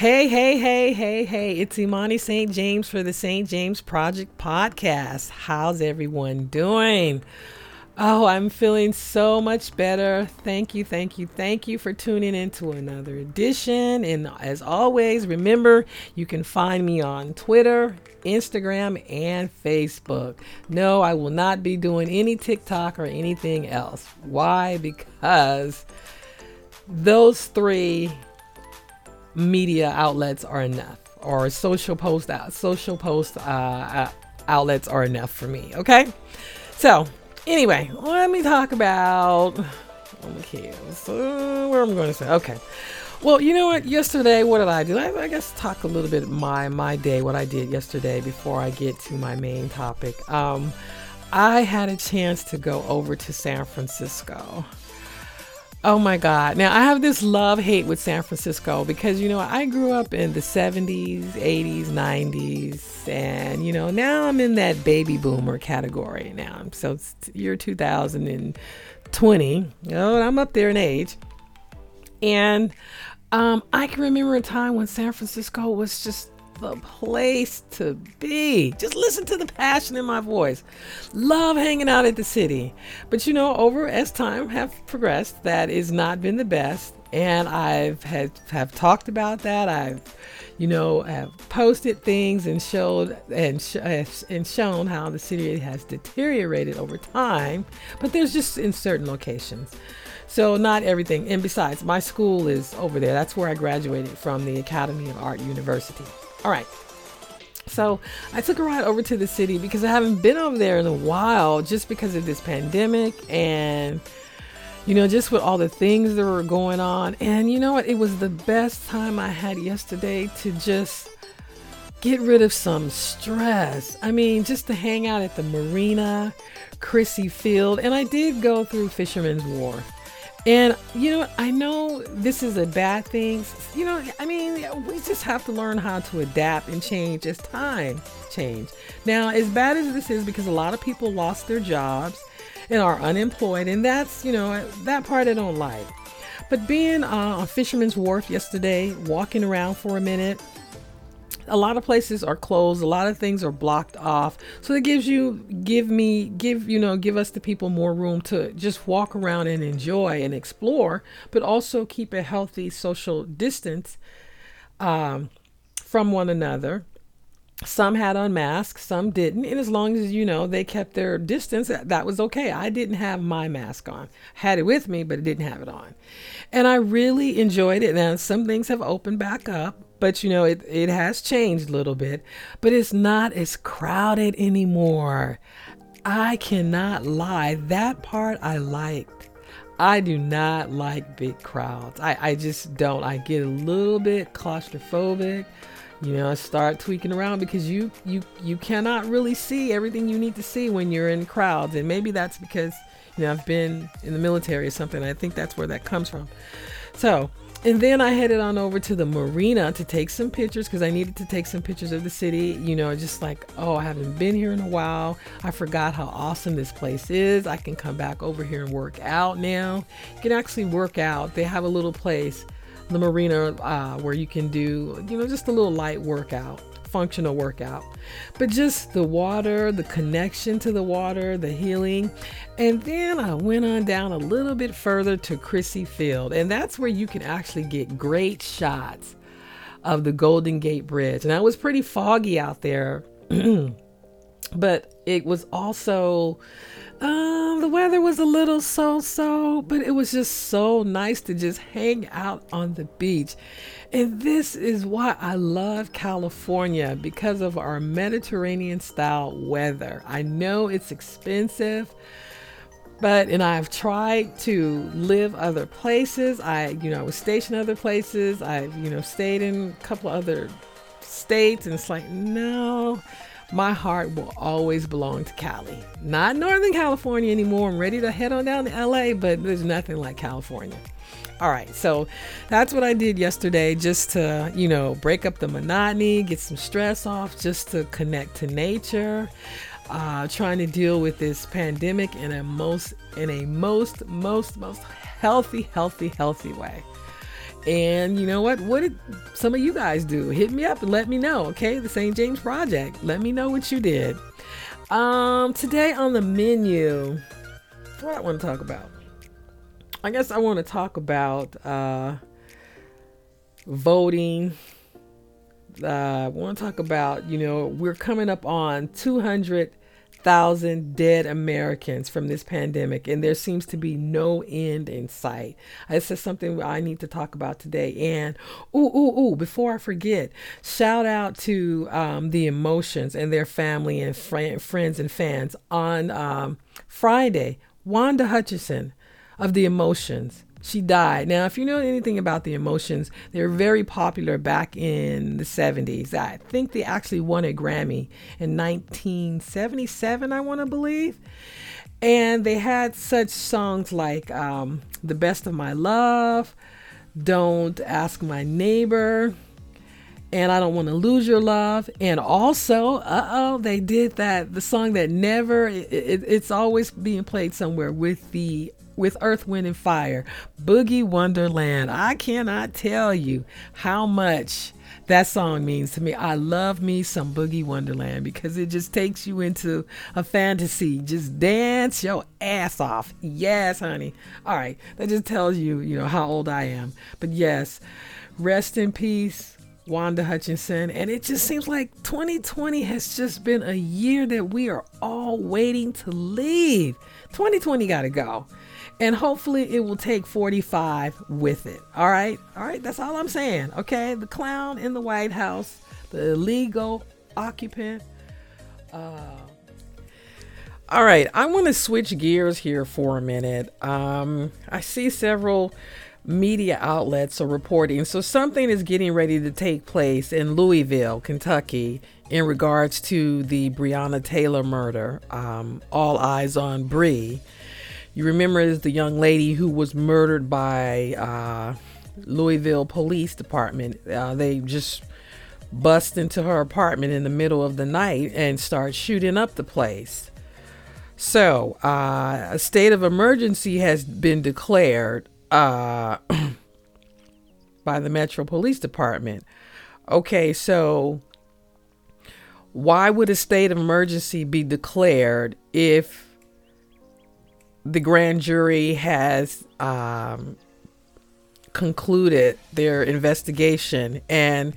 Hey, it's Imani St. James for the St. James Project Podcast. How's everyone doing? Oh, I'm feeling so much better. Thank you for tuning in to another edition. And as always, remember, you can find me on Twitter, Instagram, and Facebook. No, I will not be doing any TikTok or anything else. Why? Because those three media outlets are enough, or social post outlets are enough for me. Okay, so anyway, let me talk about where I'm going to say. Okay, well, you know what? Yesterday, what did I do? I guess talk a little bit my day, what I did yesterday before I get to my main topic. I had a chance to go over to San Francisco. Oh my God. Now, I have this love-hate with San Francisco because, you know, I grew up in the 70s, 80s, 90s, and, you know, now I'm in that baby boomer category now. So it's year 2020. You know, and I'm up there in age. And I can remember a time when San Francisco was just the place to be. Just listen to the passion in my voice. Love hanging out at the city. But you know, over as time have progressed, that has not been the best. And I've have talked about that. I've posted things and showed and shown how the city has deteriorated over time. But there's just in certain locations. So not everything. And besides, my school is over there. That's where I graduated from, the Academy of Art University. All right, so I took a ride over to the city because I haven't been over there in a while, just because of this pandemic and, you know, just with all the things that were going on. And you know what? It was the best time I had yesterday to just get rid of some stress. I mean, just to hang out at the marina, Chrissy Field, and I did go through Fisherman's Wharf. And, you know, I know this is a bad thing. You know, I mean, we just have to learn how to adapt and change as time changes. Now, as bad as this is, because a lot of people lost their jobs and are unemployed, and that's, you know, that part I don't like. But being on Fisherman's Wharf yesterday, walking around for a minute, a lot of places are closed. A lot of things are blocked off. So it give us the people more room to just walk around and enjoy and explore, but also keep a healthy social distance from one another. Some had on masks, some didn't. And as long as, you know, they kept their distance, that was okay. I didn't have my mask on. Had it with me, but it didn't have it on. And I really enjoyed it. Now, some things have opened back up, but, you know, it has changed a little bit, but it's not as crowded anymore. I cannot lie. That part I liked. I do not like big crowds. I just don't. I get a little bit claustrophobic. You know, I start tweaking around because you cannot really see everything you need to see when you're in crowds. And maybe that's because, you know, I've been in the military or something. I think that's where that comes from. So, and then I headed on over to the marina to take some pictures because I needed to take some pictures of the city. You know, just like, oh, I haven't been here in a while. I forgot how awesome this place is. I can come back over here and work out now. You can actually work out. They have a little place, the marina, where you can do, you know, just a little light workout, functional workout, but just the water, the connection to the water, the healing. And then I went on down a little bit further to Chrissy Field, and that's where you can actually get great shots of the Golden Gate Bridge. And it was pretty foggy out there, but it was also the weather was a little so, but it was just so nice to just hang out on the beach. And this is why I love California, because of our Mediterranean style weather. I know it's expensive, and I've tried to live other places. I was stationed other places. I've stayed in a couple of other states, and it's like, no. My heart will always belong to Cali. Not Northern California anymore. I'm ready to head on down to LA, but there's nothing like California. All right, so that's what I did yesterday, just to, you know, break up the monotony, get some stress off, just to connect to nature, trying to deal with this pandemic in a most healthy way. And you know what did some of you guys do? Hit me up and let me know, okay? The St. James Project. Let me know what you did. Today on the menu, what I want to talk about? I guess I want to talk about voting. I want to talk about, you know, we're coming up on 200,000 dead Americans from this pandemic, and there seems to be no end in sight. This is something I need to talk about today. And before I forget, shout out to the Emotions and their family and friends and fans. On Friday, Wanda Hutchison of the Emotions, she died. Now, if you know anything about the Emotions, they were very popular back in the 70s. I think they actually won a Grammy in 1977, I want to believe. And they had such songs like The Best of My Love, Don't Ask My Neighbor, and I Don't Want to Lose Your Love. And also, they did that, the song that never, it's always being played somewhere with Earth, Wind, and Fire, Boogie Wonderland. I cannot tell you how much that song means to me. I love me some Boogie Wonderland because it just takes you into a fantasy. Just dance your ass off. Yes, honey. All right. That just tells you, you know, how old I am. But yes, rest in peace, Wanda Hutchison. And it just seems like 2020 has just been a year that we are all waiting to leave. 2020 got to go. And hopefully it will take 45 with it. All right. All right. That's all I'm saying. Okay. The clown in the White House, the illegal occupant. All right. I want to switch gears here for a minute. I see several media outlets are reporting. So something is getting ready to take place in Louisville, Kentucky, in regards to the Breonna Taylor murder. All eyes on Bree. You remember is the young lady who was murdered by Louisville Police Department. They just bust into her apartment in the middle of the night and start shooting up the place. So a state of emergency has been declared by the Metro Police Department. Okay, so why would a state of emergency be declared if the grand jury has concluded their investigation? And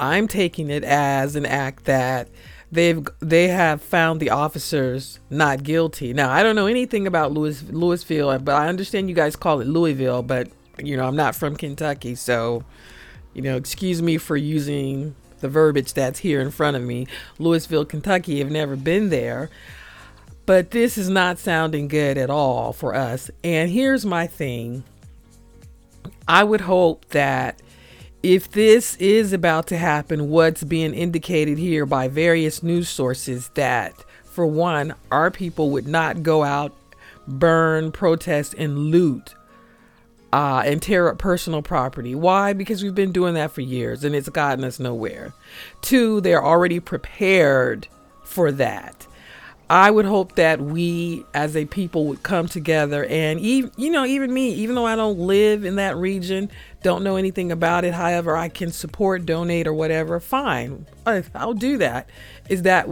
I'm taking it as an act that they have found the officers not guilty. Now, I don't know anything about Louisville, but I understand you guys call it Louisville, but you know, I'm not from Kentucky, so you know, excuse me for using the verbiage that's here in front of me. Louisville, Kentucky, I've never been there. But this is not sounding good at all for us. And here's my thing. I would hope that if this is about to happen, what's being indicated here by various news sources, that for one, our people would not go out, burn, protest, and loot and tear up personal property. Why? Because we've been doing that for years and it's gotten us nowhere. Two, they're already prepared for that. I would hope that we as a people would come together and even me, even though I don't live in that region, don't know anything about it. However, I can support, donate or whatever. Fine. I'll do that. Is that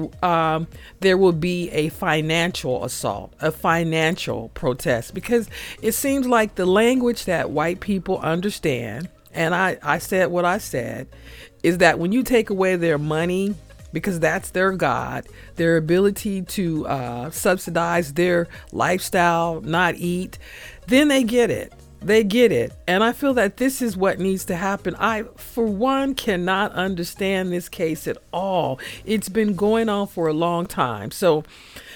there will be a financial assault, a financial protest, because it seems like the language that white people understand. And I said what I said is that when you take away their money, because that's their God, their ability to subsidize their lifestyle, not eat, then they get it. They get it. And I feel that this is what needs to happen. I, for one, cannot understand this case at all. It's been going on for a long time. So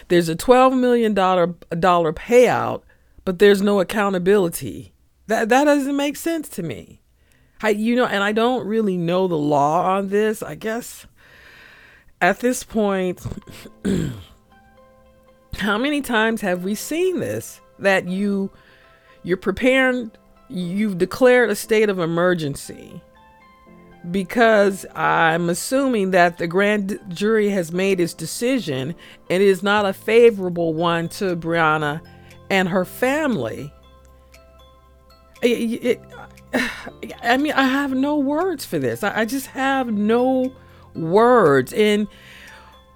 there's a $12 million payout, but there's no accountability. That doesn't make sense to me. And I don't really know the law on this, I guess. At this point, how many times have we seen this? That you're preparing, you've declared a state of emergency because I'm assuming that the grand jury has made its decision and it is not a favorable one to Breonna and her family. It, I mean, I have no words for this. I just have no words. And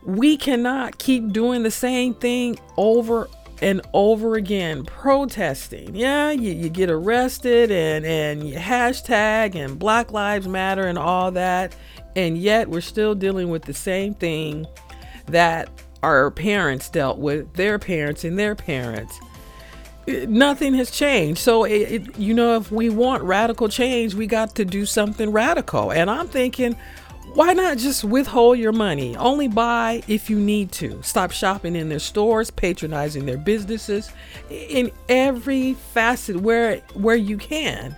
we cannot keep doing the same thing over and over again, protesting. Yeah, you get arrested and you hashtag and Black Lives Matter and all that. And yet we're still dealing with the same thing that our parents dealt with, their parents and their parents. Nothing has changed. So, if we want radical change, we got to do something radical. And I'm thinking, why not just withhold your money? Only buy if you need to. Stop shopping in their stores, patronizing their businesses in every facet where you can,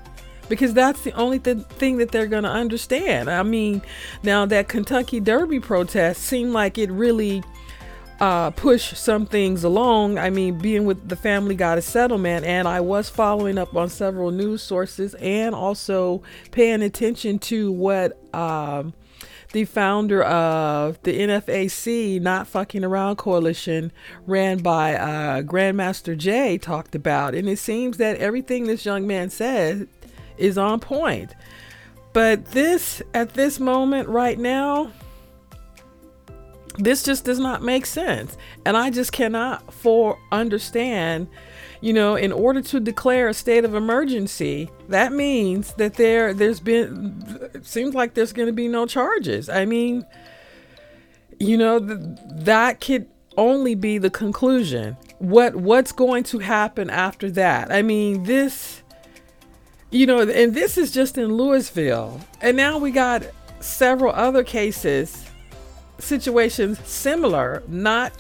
because that's the only thing that they're going to understand. I mean, now that Kentucky Derby protest seemed like it really push some things along. I mean, being with the Family Goddess settlement, and I was following up on several news sources and also paying attention to what the founder of the NFAC, Not Fucking Around Coalition, ran by Grandmaster Jay, talked about. And it seems that everything this young man said is on point. But at this moment right now, this just does not make sense. And I just cannot understand, in order to declare a state of emergency, that means that it seems like there's going to be no charges. I mean, that could only be the conclusion. What's going to happen after that? I mean, this, and this is just in Louisville. And now we got several other cases, situations similar, not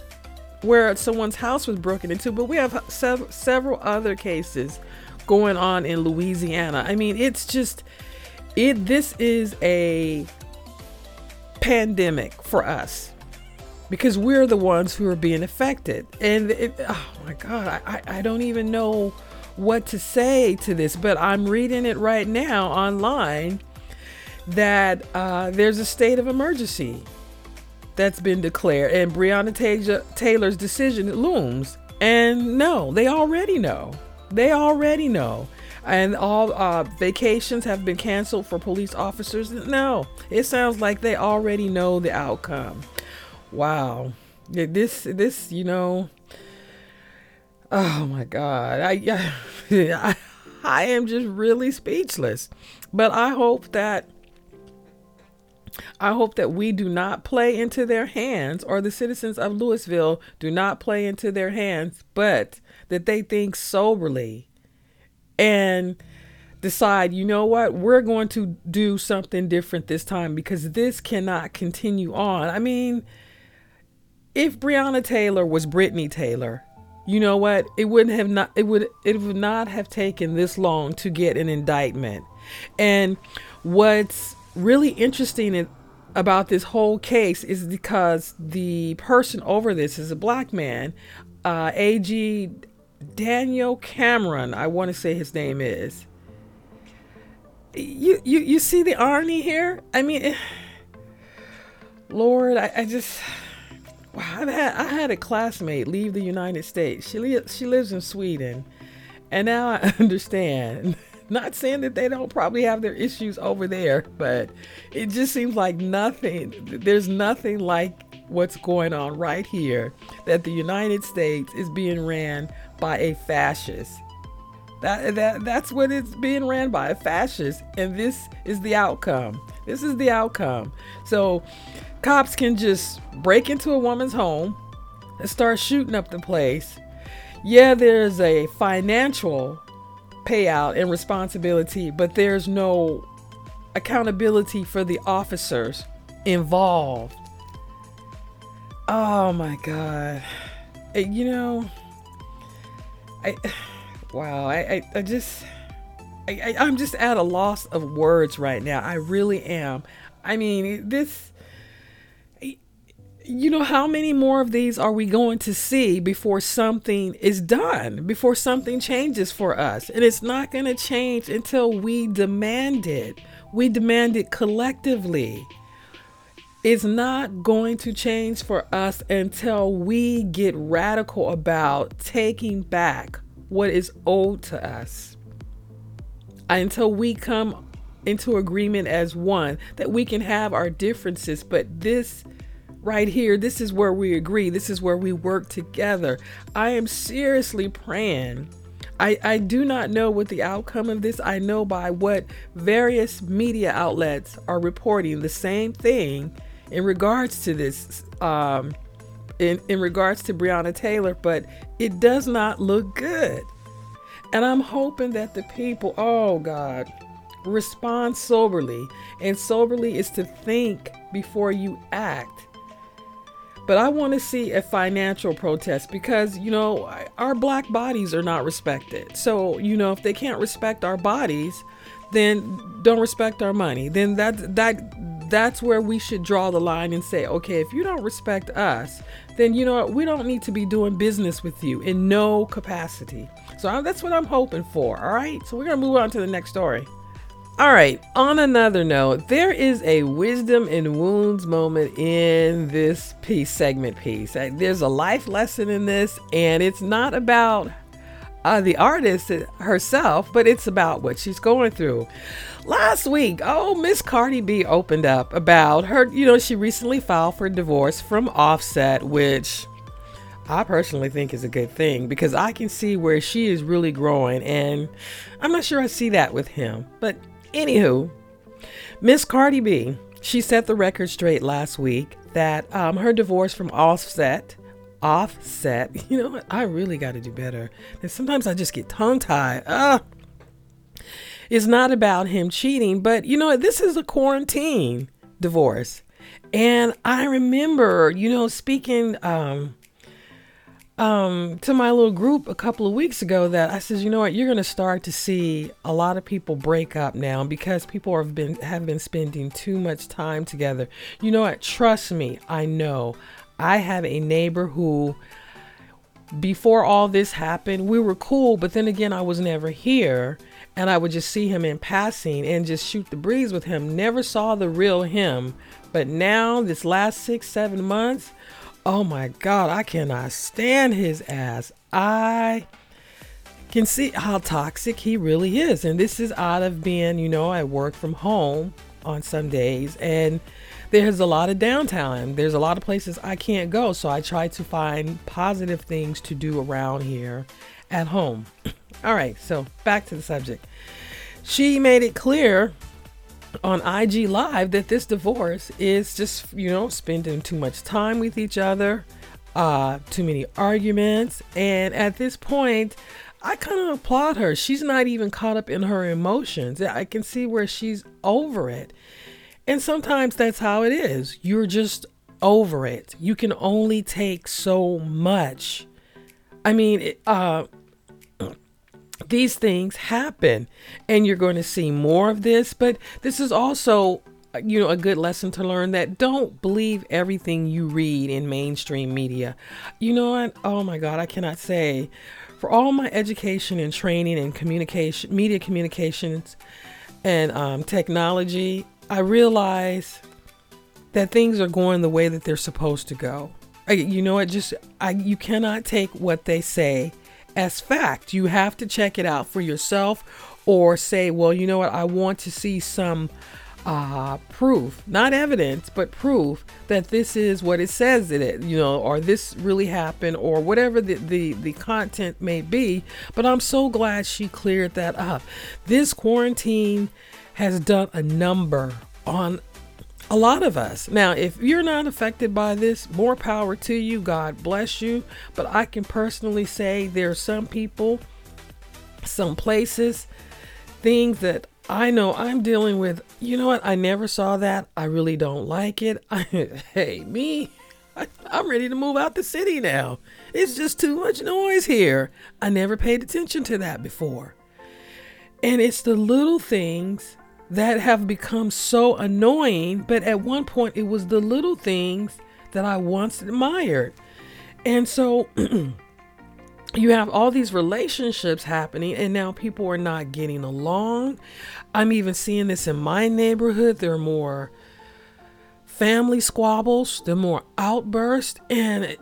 where someone's house was broken into, but we have several other cases going on in Louisiana. I mean, it's just this is a pandemic for us, because we're the ones who are being affected. And oh my God, I don't even know what to say to this, but I'm reading it right now online that there's a state of emergency that's been declared, and Breonna Taylor's decision looms. And no, they already know. And all vacations have been canceled for police officers. No, it sounds like they already know the outcome. Wow. This, oh my God. I am just really speechless. But I hope that we do not play into their hands, or the citizens of Louisville do not play into their hands, but that they think soberly and decide, you know what, we're going to do something different this time, because this cannot continue on. I mean, if Breonna Taylor was Brittany Taylor, you know what, it would not have taken this long to get an indictment. And what's really interesting about this whole case is because the person over this is a Black man, AG Daniel Cameron, I want to say his name is. You see the irony here? I mean, Lord, I just, I had a classmate leave the United States. She lives in Sweden, and now I understand. Not saying that they don't probably have their issues over there, but it just seems like there's nothing like what's going on right here, that the United States is being ran by a fascist. That's what it's being ran by, a fascist. And this is the outcome. So cops can just break into a woman's home and start shooting up the place. Yeah, there's a financial payout and responsibility, but there's no accountability for the officers involved. Oh my God. I'm just at a loss of words right now. I really am. I mean, this, how many more of these are we going to see before something is done, before something changes for us? And it's not going to change until we demand it. We demand it collectively. It's not going to change for us until we get radical about taking back what is owed to us. until we come into agreement as one, that we can have our differences, but this right here, this is where we agree. This is where we work together. I am seriously praying. I do not know what the outcome of this. I know by what various media outlets are reporting the same thing in regards to this, in regards to Breonna Taylor, but it does not look good. And I'm hoping that the people, oh God, respond soberly. And soberly is to think before you act. But I want to see a financial protest because, you know, our black bodies are not respected. So, you know, if they can't respect our bodies, then don't respect our money. Then that's where we should draw the line and say, okay, if you don't respect us, then, you know, we don't need to be doing business with you in no capacity. So that's what I'm hoping for. All right. So we're going to move on to the next story. All right, on another note, there is a wisdom in wounds moment in this segment. There's a life lesson in this, and it's not about the artist herself, but it's about what she's going through. Last week, Miss Cardi B opened up about her, you know, she recently filed for divorce from Offset, which I personally think is a good thing because I can see where she is really growing, and I'm not sure I see that with him, but anywho, Miss Cardi B, she set the record straight last week that her divorce from Offset, you know what? I really got to do better. And sometimes I just get tongue-tied. It's not about him cheating, but you know what? This is a quarantine divorce. And I remember, you know, speaking to my little group a couple of weeks ago that I says, you know what, you're going to start to see a lot of people break up now because people have been spending too much time together. You know what? Trust me. I know. I have a neighbor who before all this happened, we were cool, but then again, I was never here and I would just see him in passing and just shoot the breeze with him. Never saw the real him. But now this last 6-7 months, oh my God, I cannot stand his ass. I can see how toxic he really is. And this is out of being, you know, I work from home on some days and there's a lot of downtime. There's a lot of places I can't go. So I try to find positive things to do around here at home. All right, so back to the subject. She made it clear on IG Live that this divorce is just, you know, spending too much time with each other, too many arguments. And at this point, I kind of applaud her. She's not even caught up in her emotions. I can see where she's over it. And sometimes that's how it is. You're just over it. You can only take so much. I mean, these things happen and you're going to see more of this, but this is also, you know, a good lesson to learn that don't believe everything you read in mainstream media. You know what? Oh my God, I cannot say for all my education and training and communication, media communications and technology, I realize that things are going the way that they're supposed to go. You know, it just, you cannot take what they say as fact. You have to check it out for yourself or say, well, you know what? I want to see some proof, not evidence, but proof that this is what it says it is, you know, or this really happened or whatever the content may be. But I'm so glad she cleared that up. This quarantine has done a number on a lot of us. Now, if you're not affected by this, more power to you. God bless you. But I can personally say there are some people, some places, things that I know I'm dealing with. You know what? I never saw that. I really don't like it. I'm ready to move out the city now. It's just too much noise here. I never paid attention to that before. And it's the little things that have become so annoying, but at one point it was the little things that I once admired. And so you have all these relationships happening and now people are not getting along. I'm even seeing this in my neighborhood. There are more family squabbles, there are more outbursts, and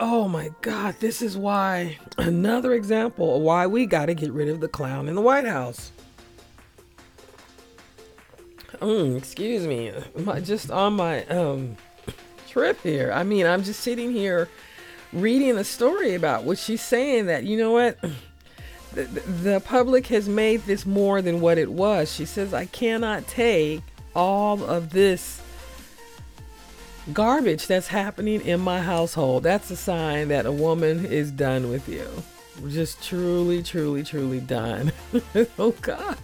oh my God, this is why another example why we got to get rid of the clown in the White House. excuse me, just on my trip here. I mean, I'm just sitting here reading a story about what she's saying, that, you know what, the public has made this more than what it was. She says, I cannot take all of this garbage that's happening in my household. That's a sign that a woman is done with you. Just truly, truly, truly done. Oh God.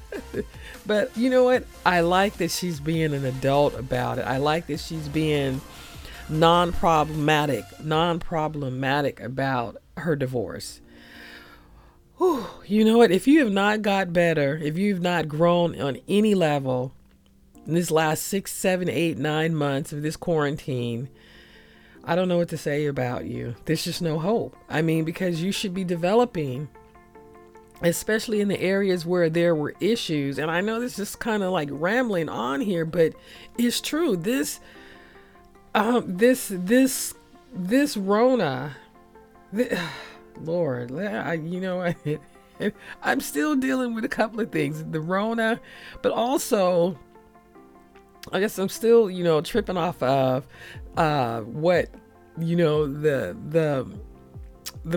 But you know what? I like that she's being an adult about it. I like that she's being non-problematic about her divorce. Whew, you know what? If you have not got better, if you've not grown on any level in this last 6, 7, 8, 9 months of this quarantine, I don't know what to say about you. There's just no hope. I mean, because you should be developing, especially in the areas where there were issues. And I know this is kind of like rambling on here, but it's true. This Rona, Lord, you know, I'm still dealing with a couple of things, the Rona, but also I guess I'm still, you know, tripping off of what, you know, the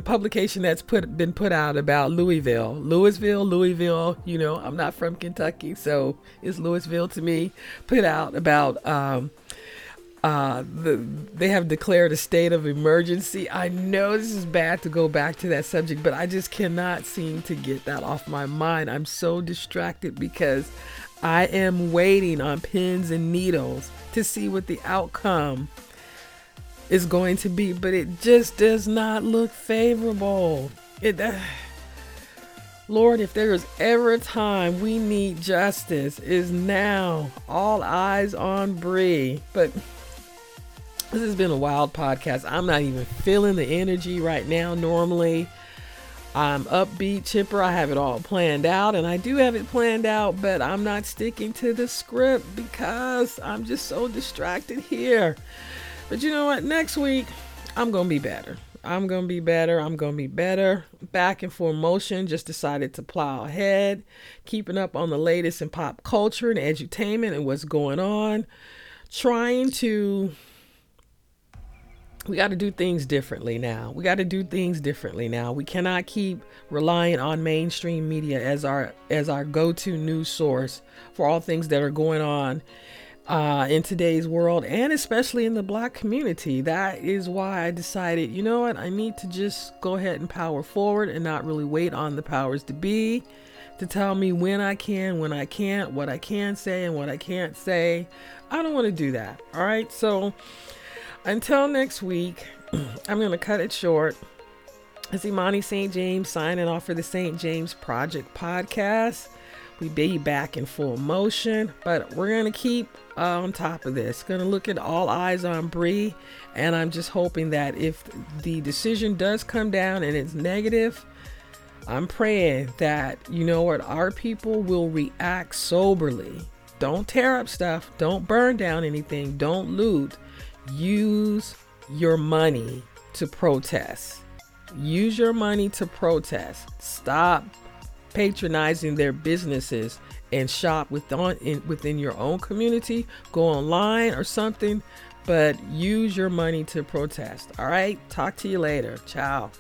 publication that's been put out about Louisville, you know, I'm not from Kentucky, so it's Louisville to me, put out about they have declared a state of emergency. I know this is bad to go back to that subject, but I just cannot seem to get that off my mind. I'm so distracted because I am waiting on pins and needles to see what the outcome is going to be, but it just does not look favorable. Lord, if there is ever a time we need justice, is now. All eyes on Bree. But this has been a wild podcast. I'm not even feeling the energy right now. Normally, I'm upbeat, chipper. I have it all planned out, and I do have it planned out, but I'm not sticking to the script because I'm just so distracted here. But you know what? Next week, I'm going to be better. I'm going to be better. Back in full motion. Just decided to plow ahead, keeping up on the latest in pop culture and edutainment and what's going on. We got to do things differently now. We cannot keep relying on mainstream media as our go-to news source for all things that are going on in today's world, and especially in the Black community. That is why I decided, you know what? I need to just go ahead and power forward and not really wait on the powers to be to tell me when I can, when I can't, what I can say and what I can't say. I don't want to do that. All right. So until next week, I'm going to cut it short. It's Imani St. James signing off for the St. James Project Podcast. We be back in full motion, but we're going to keep on top of this. Going to look at all eyes on Bree, and I'm just hoping that if the decision does come down and it's negative, I'm praying that, you know what, our people will react soberly. Don't tear up stuff. Don't burn down anything. Don't loot. Use your money to protest. Stop patronizing their businesses and shop within your own community. Go online or something, but use your money to protest. All right. Talk to you later. Ciao.